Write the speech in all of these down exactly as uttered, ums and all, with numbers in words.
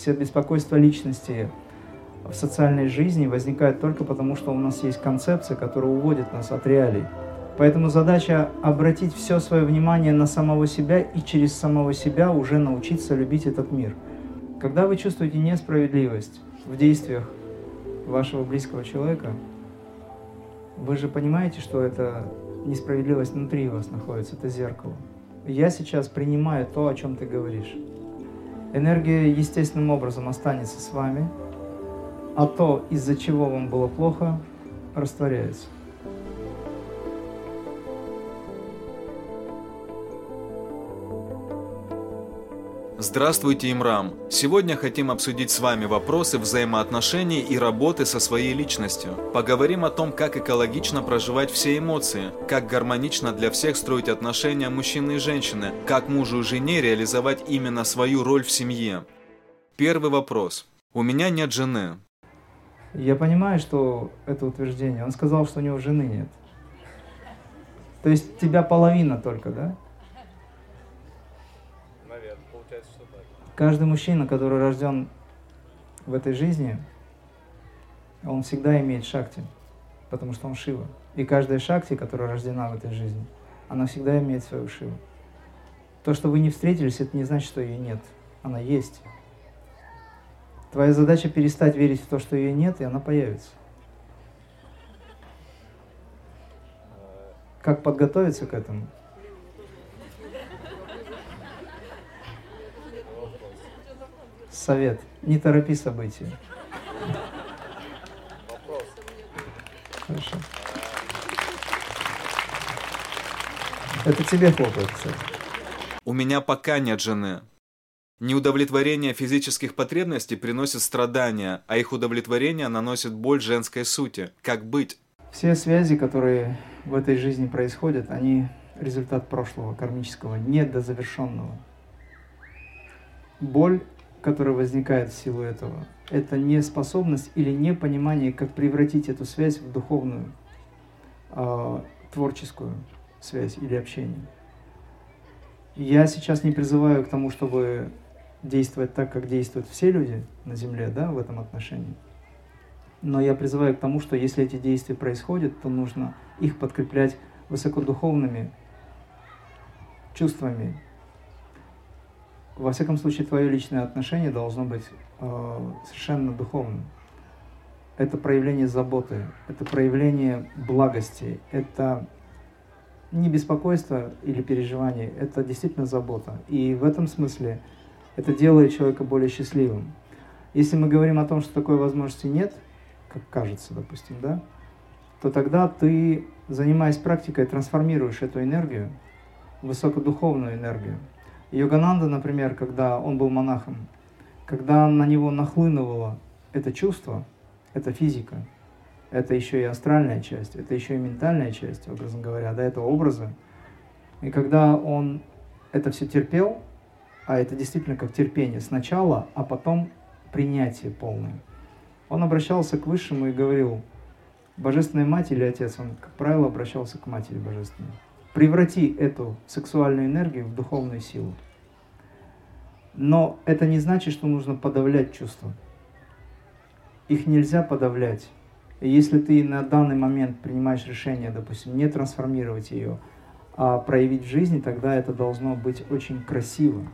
Все беспокойства личности в социальной жизни возникают только потому, что у нас есть концепция, которая уводит нас от реалий. Поэтому задача обратить все свое внимание на самого себя и через самого себя уже научиться любить этот мир. Когда вы чувствуете несправедливость в действиях вашего близкого человека, вы же понимаете, что эта несправедливость внутри вас находится, это зеркало. Я сейчас принимаю то, о чем ты говоришь. Энергия естественным образом останется с вами, а то, из-за чего вам было плохо, растворяется. Здравствуйте, Имрам! Сегодня хотим обсудить с вами вопросы взаимоотношений и работы со своей личностью. Поговорим о том, как экологично проживать все эмоции, как гармонично для всех строить отношения мужчины и женщины, как мужу и жене реализовать именно свою роль в семье. Первый вопрос. У меня нет жены. Я понимаю, что это утверждение. Он сказал, что у него жены нет. То есть тебя половина только, да? Каждый мужчина, который рожден в этой жизни, он всегда имеет шакти, потому что он Шива. И каждая шакти, которая рождена в этой жизни, она всегда имеет свою Шиву. То, что вы не встретились, это не значит, что ее нет. Она есть. Твоя задача перестать верить в то, что ее нет, и она появится. Как подготовиться к этому? Совет. Не торопи события. Вопрос. Хорошо. Это тебе хлопает, кстати. У меня пока нет жены. Неудовлетворение физических потребностей приносит страдания, а их удовлетворение наносит боль женской сути. Как быть? Все связи, которые в этой жизни происходят, они результат прошлого, кармического, недозавершенного. Боль, которая возникает в силу этого, это неспособность или непонимание, как превратить эту связь в духовную, э, творческую связь или общение. Я сейчас не призываю к тому, чтобы действовать так, как действуют все люди на Земле, да, в этом отношении. Но я призываю к тому, что если эти действия происходят, то нужно их подкреплять высокодуховными чувствами. Во всяком случае, твое личное отношение должно быть э, совершенно духовным. Это проявление заботы, это проявление благости, это не беспокойство или переживание, это действительно забота. И в этом смысле это делает человека более счастливым. Если мы говорим о том, что такой возможности нет, как кажется, допустим, да, то тогда ты, занимаясь практикой, трансформируешь эту энергию в высокодуховную энергию. Йогананда, например, когда он был монахом, когда на него нахлынуло это чувство, это физика, это еще и астральная часть, это еще и ментальная часть, образно говоря, да, это образы. И когда он это все терпел, а это действительно как терпение сначала, а потом принятие полное, он обращался к Высшему и говорил: Божественная Мать или Отец, он, как правило, обращался к Матери Божественной. Преврати эту сексуальную энергию в духовную силу. Но это не значит, что нужно подавлять чувства. Их нельзя подавлять. И если ты на данный момент принимаешь решение, допустим, не трансформировать ее, а проявить в жизни, тогда это должно быть очень красиво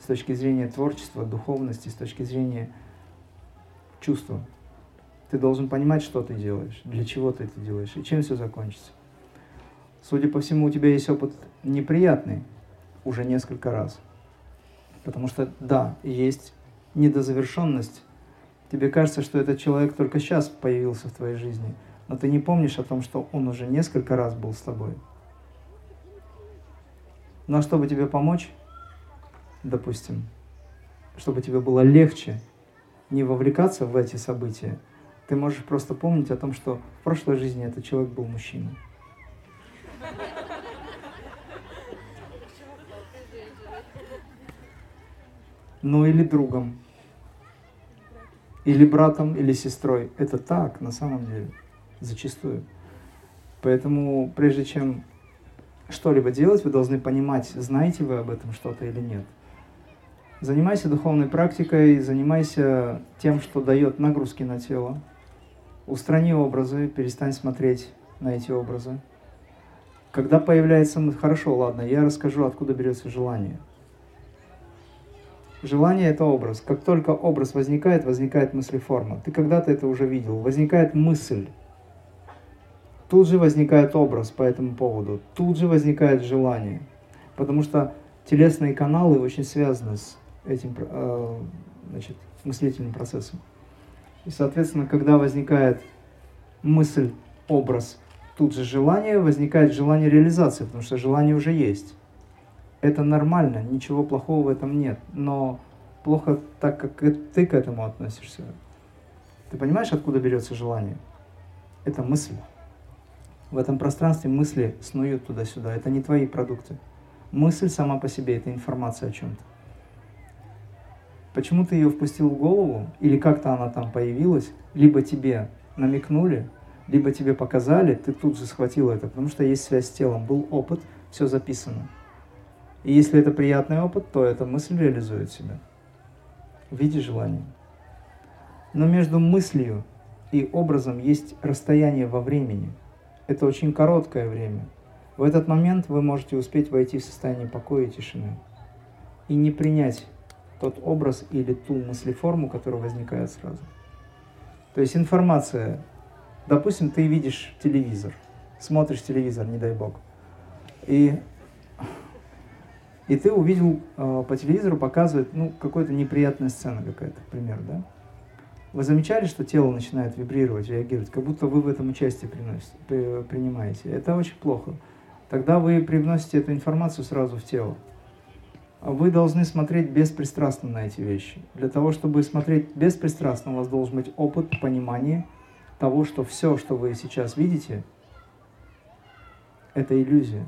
с точки зрения творчества, духовности, с точки зрения чувства. Ты должен понимать, что ты делаешь, для чего ты это делаешь и чем все закончится. Судя по всему, у тебя есть опыт неприятный уже несколько раз. Потому что, да, есть недозавершенность. Тебе кажется, что этот человек только сейчас появился в твоей жизни, но ты не помнишь о том, что он уже несколько раз был с тобой. Но чтобы тебе помочь, допустим, чтобы тебе было легче не вовлекаться в эти события, ты можешь просто помнить о том, что в прошлой жизни этот человек был мужчиной. Ну или другом, или братом, или сестрой. Это так, на самом деле, зачастую. Поэтому, прежде чем что-либо делать, вы должны понимать, знаете вы об этом что-то или нет. Занимайся духовной практикой, занимайся тем, что дает нагрузки на тело. Устрани образы, перестань смотреть на эти образы. Когда появляется... Хорошо, ладно, я расскажу, откуда берется желание. Желание — это образ. Как только образ возникает, возникает мыслеформа. Ты когда-то это уже видел. Возникает мысль. Тут же возникает образ по этому поводу. Тут же возникает желание. Потому что телесные каналы очень связаны с этим э, значит, мыслительным процессом. И, соответственно, когда возникает мысль, образ, тут же желание, возникает желание реализации, потому что желание уже есть. Это нормально, ничего плохого в этом нет. Но плохо так, как ты к этому относишься. Ты понимаешь, откуда берется желание? Это мысль. В этом пространстве мысли снуют туда-сюда. Это не твои продукты. Мысль сама по себе — это информация о чем-то. Почему ты ее впустил в голову, или как-то она там появилась, либо тебе намекнули, либо тебе показали, ты тут же схватил это, потому что есть связь с телом, был опыт, все записано. И если это приятный опыт, то эта мысль реализует себя в виде желания. Но между мыслью и образом есть расстояние во времени. Это очень короткое время. В этот момент вы можете успеть войти в состояние покоя и тишины и не принять тот образ или ту мыслеформу, которая возникает сразу. То есть информация. Допустим, ты видишь телевизор, смотришь телевизор, не дай бог, и... И ты увидел, э, по телевизору показывает, ну, какую-то неприятную сцену какая-то, к примеру, да? Вы замечали, что тело начинает вибрировать, реагировать, как будто вы в этом участие приносите, при, принимаете. Это очень плохо. Тогда вы привносите эту информацию сразу в тело. Вы должны смотреть беспристрастно на эти вещи. Для того, чтобы смотреть беспристрастно, у вас должен быть опыт, понимание того, что все, что вы сейчас видите, это иллюзия.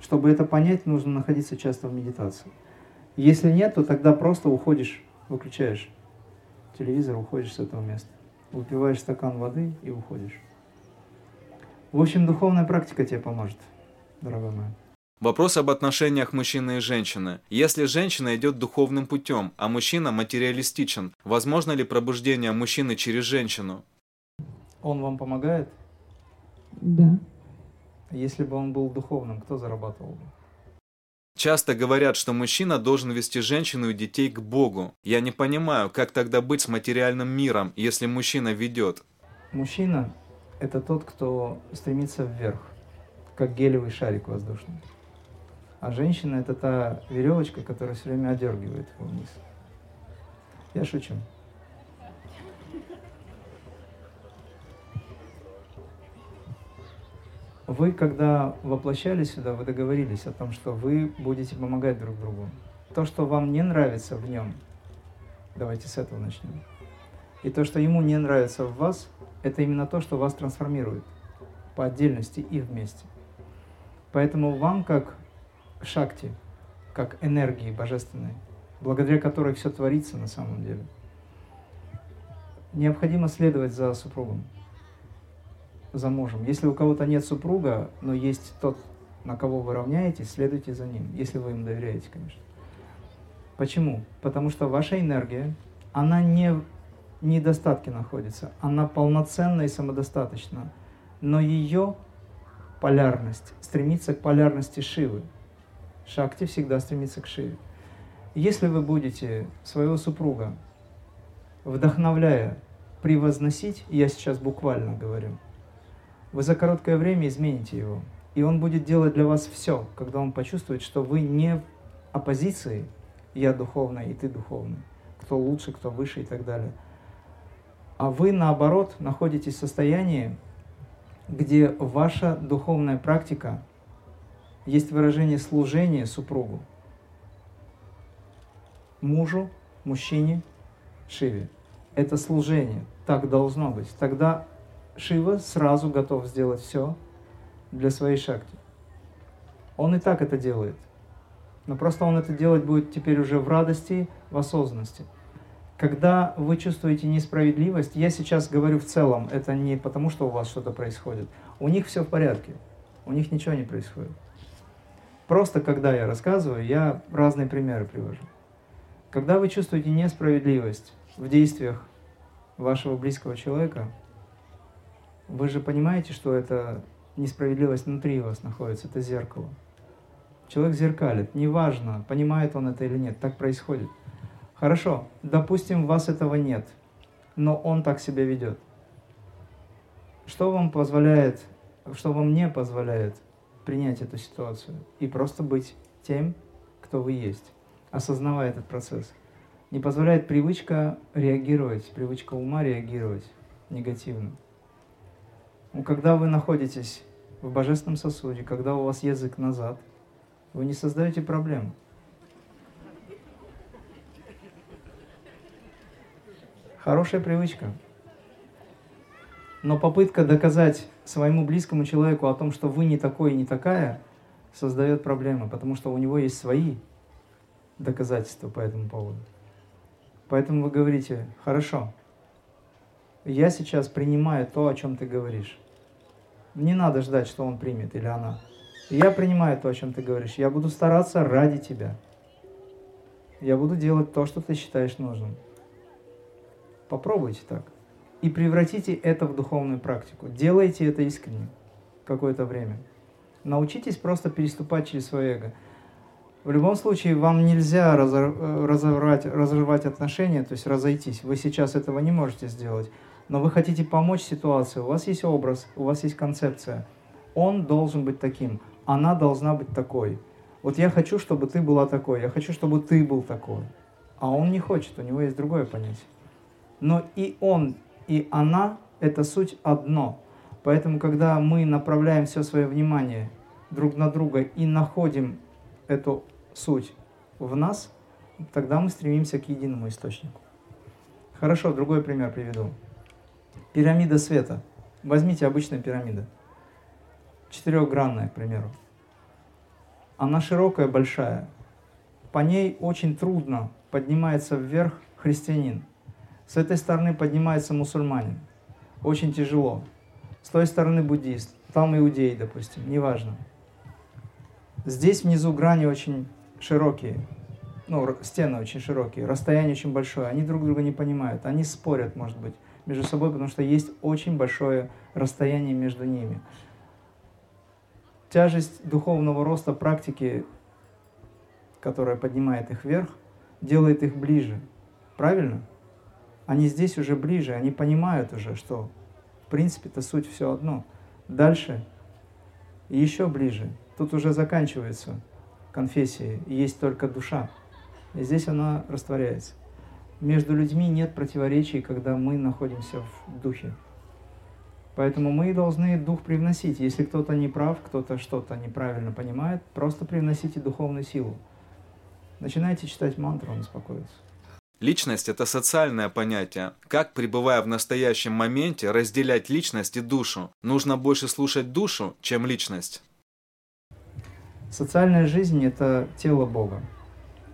Чтобы это понять, нужно находиться часто в медитации. Если нет, то тогда просто уходишь, выключаешь телевизор, уходишь с этого места. Выпиваешь стакан воды и уходишь. В общем, духовная практика тебе поможет, дорогая моя. Вопрос об отношениях мужчины и женщины. Если женщина идет духовным путем, а мужчина материалистичен, возможно ли пробуждение мужчины через женщину? Он вам помогает? Да. Если бы он был духовным, кто зарабатывал бы? Часто говорят, что мужчина должен вести женщину и детей к Богу. Я не понимаю, как тогда быть с материальным миром, если мужчина ведет? Мужчина – это тот, кто стремится вверх, как гелевый шарик воздушный. А женщина – это та веревочка, которая все время одергивает его вниз. Я шучу. Вы, когда воплощались сюда, вы договорились о том, что вы будете помогать друг другу. То, что вам не нравится в нем, давайте с этого начнем. И то, что ему не нравится в вас, это именно то, что вас трансформирует по отдельности и вместе. Поэтому вам, как шакти, как энергии божественной, благодаря которой все творится на самом деле, необходимо следовать за супругом. За мужем. Если у кого-то нет супруга, но есть тот, на кого вы равняетесь, следуйте за ним, если вы им доверяете, конечно. Почему? Потому что ваша энергия, она не в недостатке находится, она полноценна и самодостаточна, но ее полярность стремится к полярности Шивы. Шакти всегда стремится к Шиве. Если вы будете своего супруга, вдохновляя, превозносить, я сейчас буквально говорю, вы за короткое время измените его, и он будет делать для вас все, когда он почувствует, что вы не в оппозиции «я духовный» и «ты духовный», кто лучше, кто выше и так далее. А вы, наоборот, находитесь в состоянии, где ваша духовная практика есть выражение служения супругу, мужу, мужчине, Шиве. Это служение, так должно быть. Тогда Шива сразу готов сделать все для своей шакти. Он и так это делает. Но просто он это делать будет теперь уже в радости, в осознанности. Когда вы чувствуете несправедливость, я сейчас говорю в целом, это не потому, что у вас что-то происходит. У них все в порядке, у них ничего не происходит. Просто когда я рассказываю, я разные примеры привожу. Когда вы чувствуете несправедливость в действиях вашего близкого человека, вы же понимаете, что эта несправедливость внутри вас находится, это зеркало. Человек зеркалит, неважно, понимает он это или нет, так происходит. Хорошо, допустим, у вас этого нет, но он так себя ведет. Что вам позволяет, что вам не позволяет принять эту ситуацию и просто быть тем, кто вы есть, осознавая этот процесс? Не позволяет привычка реагировать, привычка ума реагировать негативно. Когда вы находитесь в божественном сосуде, когда у вас язык назад, вы не создаете проблем. Хорошая привычка. Но попытка доказать своему близкому человеку о том, что вы не такой и не такая, создает проблемы, потому что у него есть свои доказательства по этому поводу. Поэтому вы говорите: «Хорошо, я сейчас принимаю то, о чем ты говоришь». Не надо ждать, что он примет или она. Я принимаю то, о чем ты говоришь. Я буду стараться ради тебя. Я буду делать то, что ты считаешь нужным. Попробуйте так. И превратите это в духовную практику. Делайте это искренне какое-то время. Научитесь просто переступать через свое эго. В любом случае, вам нельзя разорвать, разорвать отношения, то есть разойтись. Вы сейчас этого не можете сделать. Но вы хотите помочь ситуации. У вас есть образ, у вас есть концепция. Он должен быть таким, она должна быть такой. Вот я хочу, чтобы ты была такой, я хочу, чтобы ты был такой. А он не хочет, у него есть другое понятие. Но и он, и она — это суть одно. Поэтому, когда мы направляем все свое внимание друг на друга и находим эту суть в нас, тогда мы стремимся к единому источнику. Хорошо, другой пример приведу. Пирамида света. Возьмите обычную пирамиду. Четырехгранная, к примеру. Она широкая, большая. По ней очень трудно поднимается вверх христианин. С этой стороны поднимается мусульманин. Очень тяжело. С той стороны буддист. Там иудей, допустим. Неважно. Здесь внизу грани очень широкие. Ну, стены очень широкие. Расстояние очень большое. Они друг друга не понимают. Они спорят, может быть, между собой, потому что есть очень большое расстояние между ними. Тяжесть духовного роста практики, которая поднимает их вверх, делает их ближе. Правильно? Они здесь уже ближе, они понимают уже, что в принципе-то суть все одно. Дальше и еще ближе. Тут уже заканчиваются конфессии, есть только душа. И здесь она растворяется. Между людьми нет противоречий, когда мы находимся в духе. Поэтому мы должны дух привносить. Если кто-то не прав, кто-то что-то неправильно понимает, просто привносите духовную силу. Начинайте читать мантру, он успокоится. Личность – это социальное понятие. Как, пребывая в настоящем моменте, разделять личность и душу? Нужно больше слушать душу, чем личность. Социальная жизнь – это тело Бога.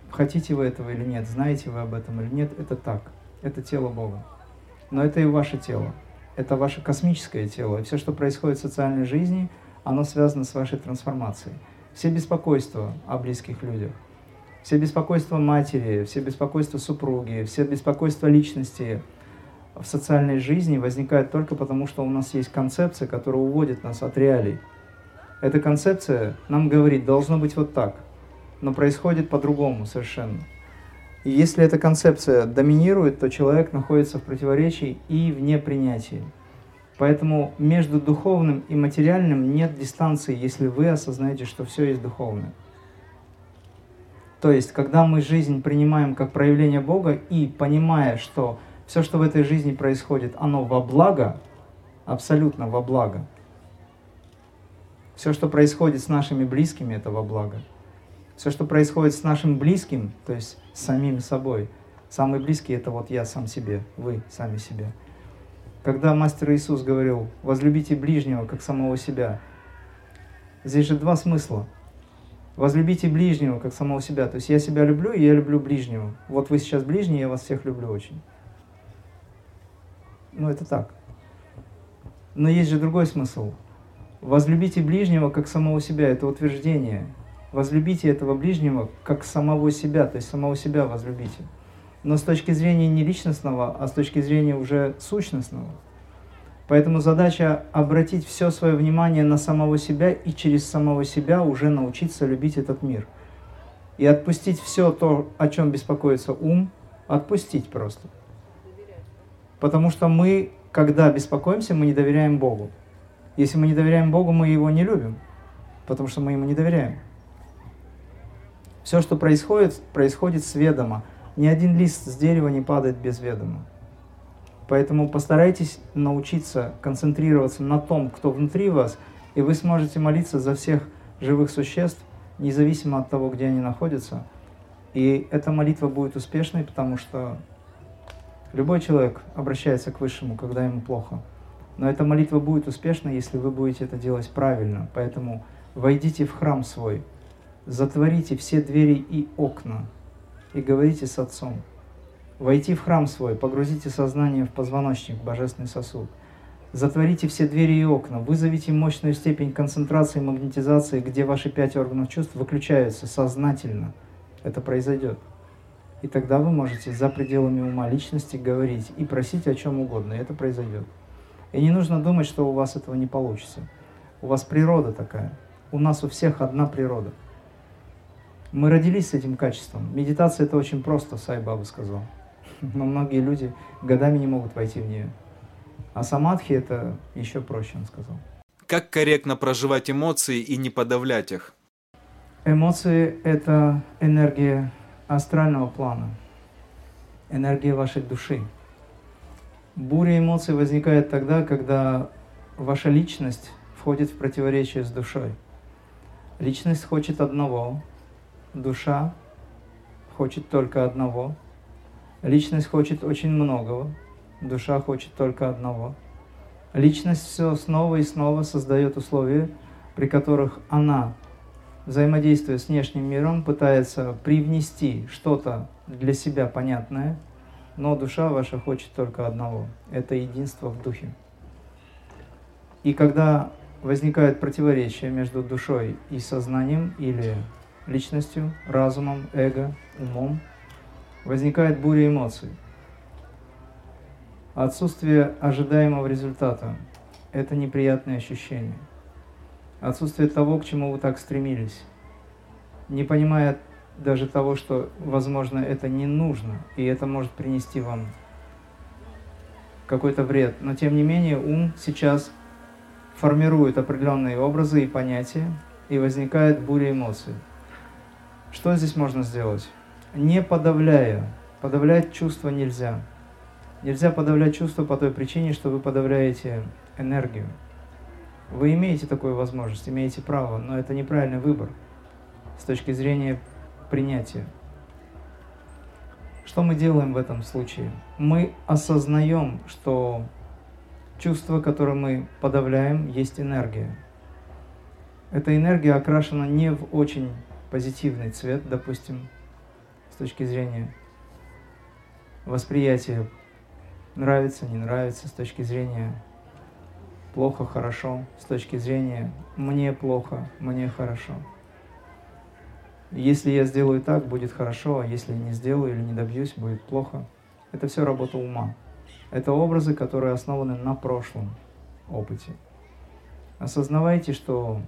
Хотите вы этого или нет, знаете вы об этом или нет, это так. Это тело Бога. Но это и ваше тело. Это ваше космическое тело. И все, что происходит в социальной жизни, оно связано с вашей трансформацией. Все беспокойства о близких людях. Все беспокойства матери, все беспокойства супруги, все беспокойства личности в социальной жизни возникают только потому, что у нас есть концепция, которая уводит нас от реалий. Эта концепция нам говорит, должно быть вот так, но происходит по-другому совершенно. И если эта концепция доминирует, то человек находится в противоречии и в непринятии. Поэтому между духовным и материальным нет дистанции, если вы осознаете, что все есть духовное. То есть, когда мы жизнь принимаем как проявление Бога и понимая, что все, что в этой жизни происходит, оно во благо, абсолютно во благо. Все, что происходит с нашими близкими, это во благо. Все, что происходит с нашим близким, то есть с самим собой. Самый близкий — это вот я сам себе, вы сами себе. Когда мастер Иисус говорил «возлюбите ближнего, как самого себя», здесь же два смысла. Возлюбите ближнего, как самого себя. То есть я себя люблю, и я люблю ближнего. Вот вы сейчас ближние, я вас всех люблю очень. Ну, это так. Но есть же другой смысл. Возлюбите ближнего, как самого себя. Это утверждение. возлюбите этого ближнего как самого себя, то есть самого себя возлюбите. Но с точки зрения не личностного, а с точки зрения уже сущностного. Поэтому задача обратить все свое внимание на самого себя и через самого себя уже научиться любить этот мир. И отпустить все то, о чем беспокоится ум, отпустить просто. Потому что мы, когда беспокоимся, мы не доверяем Богу. Если мы не доверяем Богу, мы Его не любим, потому что мы Ему не доверяем. Все, что происходит, происходит с ведома. Ни один лист с дерева не падает без ведома. Поэтому постарайтесь научиться концентрироваться на том, кто внутри вас, и вы сможете молиться за всех живых существ, независимо от того, где они находятся. И эта молитва будет успешной, потому что любой человек обращается к Высшему, когда ему плохо. Но эта молитва будет успешной, если вы будете это делать правильно. Поэтому войдите в храм свой, затворите все двери и окна и говорите с Отцом. Войти в храм свой, погрузите сознание в позвоночник, божественный сосуд. Затворите все двери и окна, вызовите мощную степень концентрации и магнетизации, где ваши пять органов чувств выключаются сознательно. Это произойдет. И тогда вы можете за пределами ума личности говорить и просить о чем угодно, и это произойдет. И не нужно думать, что у вас этого не получится. У вас природа такая. У нас у всех одна природа. Мы родились с этим качеством. Медитация — это очень просто, Сай Баба сказал. Но многие люди годами не могут войти в нее. А самадхи — это еще проще, он сказал. Как корректно проживать эмоции и не подавлять их? Эмоции — это энергия астрального плана, энергия вашей души. Буря эмоций возникает тогда, когда ваша личность входит в противоречие с душой. Личность хочет одного, душа хочет только одного. Личность хочет очень многого, душа хочет только одного. Личность все снова и снова создает условия, при которых она, взаимодействуя с внешним миром, пытается привнести что-то для себя понятное, но душа ваша хочет только одного — это единство в духе. И когда возникает противоречие между душой и сознанием, или личностью, разумом, эго, умом, возникает буря эмоций. Отсутствие ожидаемого результата — это неприятные ощущения. Отсутствие того, к чему вы так стремились, не понимая даже того, что, возможно, это не нужно, и это может принести вам какой-то вред. Но, тем не менее, ум сейчас формирует определенные образы и понятия, и возникает буря эмоций. Что здесь можно сделать? Не подавляя. Подавлять чувства нельзя. Нельзя подавлять чувства по той причине, что вы подавляете энергию. Вы имеете такую возможность, имеете право, но это неправильный выбор с точки зрения принятия. Что мы делаем в этом случае? Мы осознаем, что чувство, которое мы подавляем, есть энергия. Эта энергия окрашена не в очень позитивный цвет, допустим, с точки зрения восприятия нравится, не нравится, с точки зрения плохо, хорошо, с точки зрения мне плохо, мне хорошо. Если я сделаю так, будет хорошо, а если не сделаю или не добьюсь, будет плохо. Это все работа ума. Это образы, которые основаны на прошлом опыте. Осознавайте, что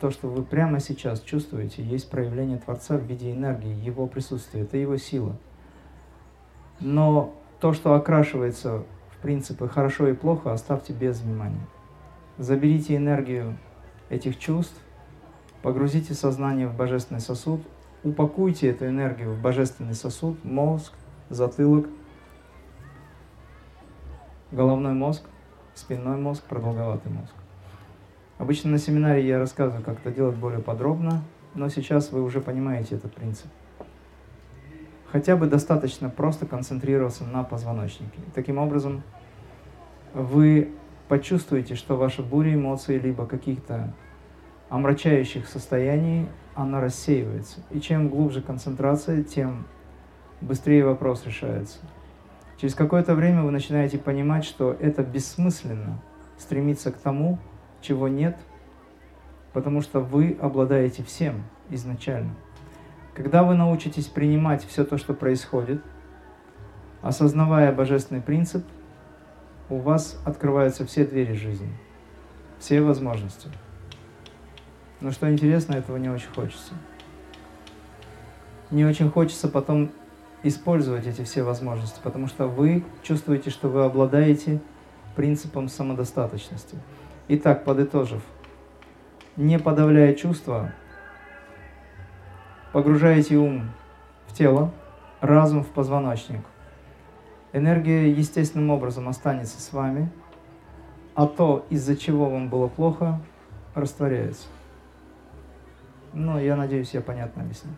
то, что вы прямо сейчас чувствуете, есть проявление Творца в виде энергии, Его присутствия, это Его сила. Но то, что окрашивается в принципы хорошо и плохо, оставьте без внимания. Заберите энергию этих чувств, погрузите сознание в божественный сосуд, упакуйте эту энергию в божественный сосуд, мозг, затылок, головной мозг, спинной мозг, продолговатый мозг. Обычно на семинаре я рассказываю, как это делать более подробно, но сейчас вы уже понимаете этот принцип. Хотя бы достаточно просто концентрироваться на позвоночнике. Таким образом, вы почувствуете, что ваша буря эмоций, либо каких-то омрачающих состояний, она рассеивается. И чем глубже концентрация, тем быстрее вопрос решается. Через какое-то время вы начинаете понимать, что это бессмысленно стремиться к тому, чего нет, потому что вы обладаете всем. изначально. Когда вы научитесь принимать все то, что происходит, осознавая божественный принцип, у вас открываются все двери жизни, все возможности. Но что интересно, этого не очень хочется. Не очень хочется потом использовать эти все возможности, потому что вы чувствуете, что вы обладаете принципом самодостаточности. Итак, подытожив, не подавляя чувства, погружаете ум в тело, разум в позвоночник. Энергия естественным образом останется с вами, а то, из-за чего вам было плохо, растворяется. Ну, я надеюсь, я понятно объяснил.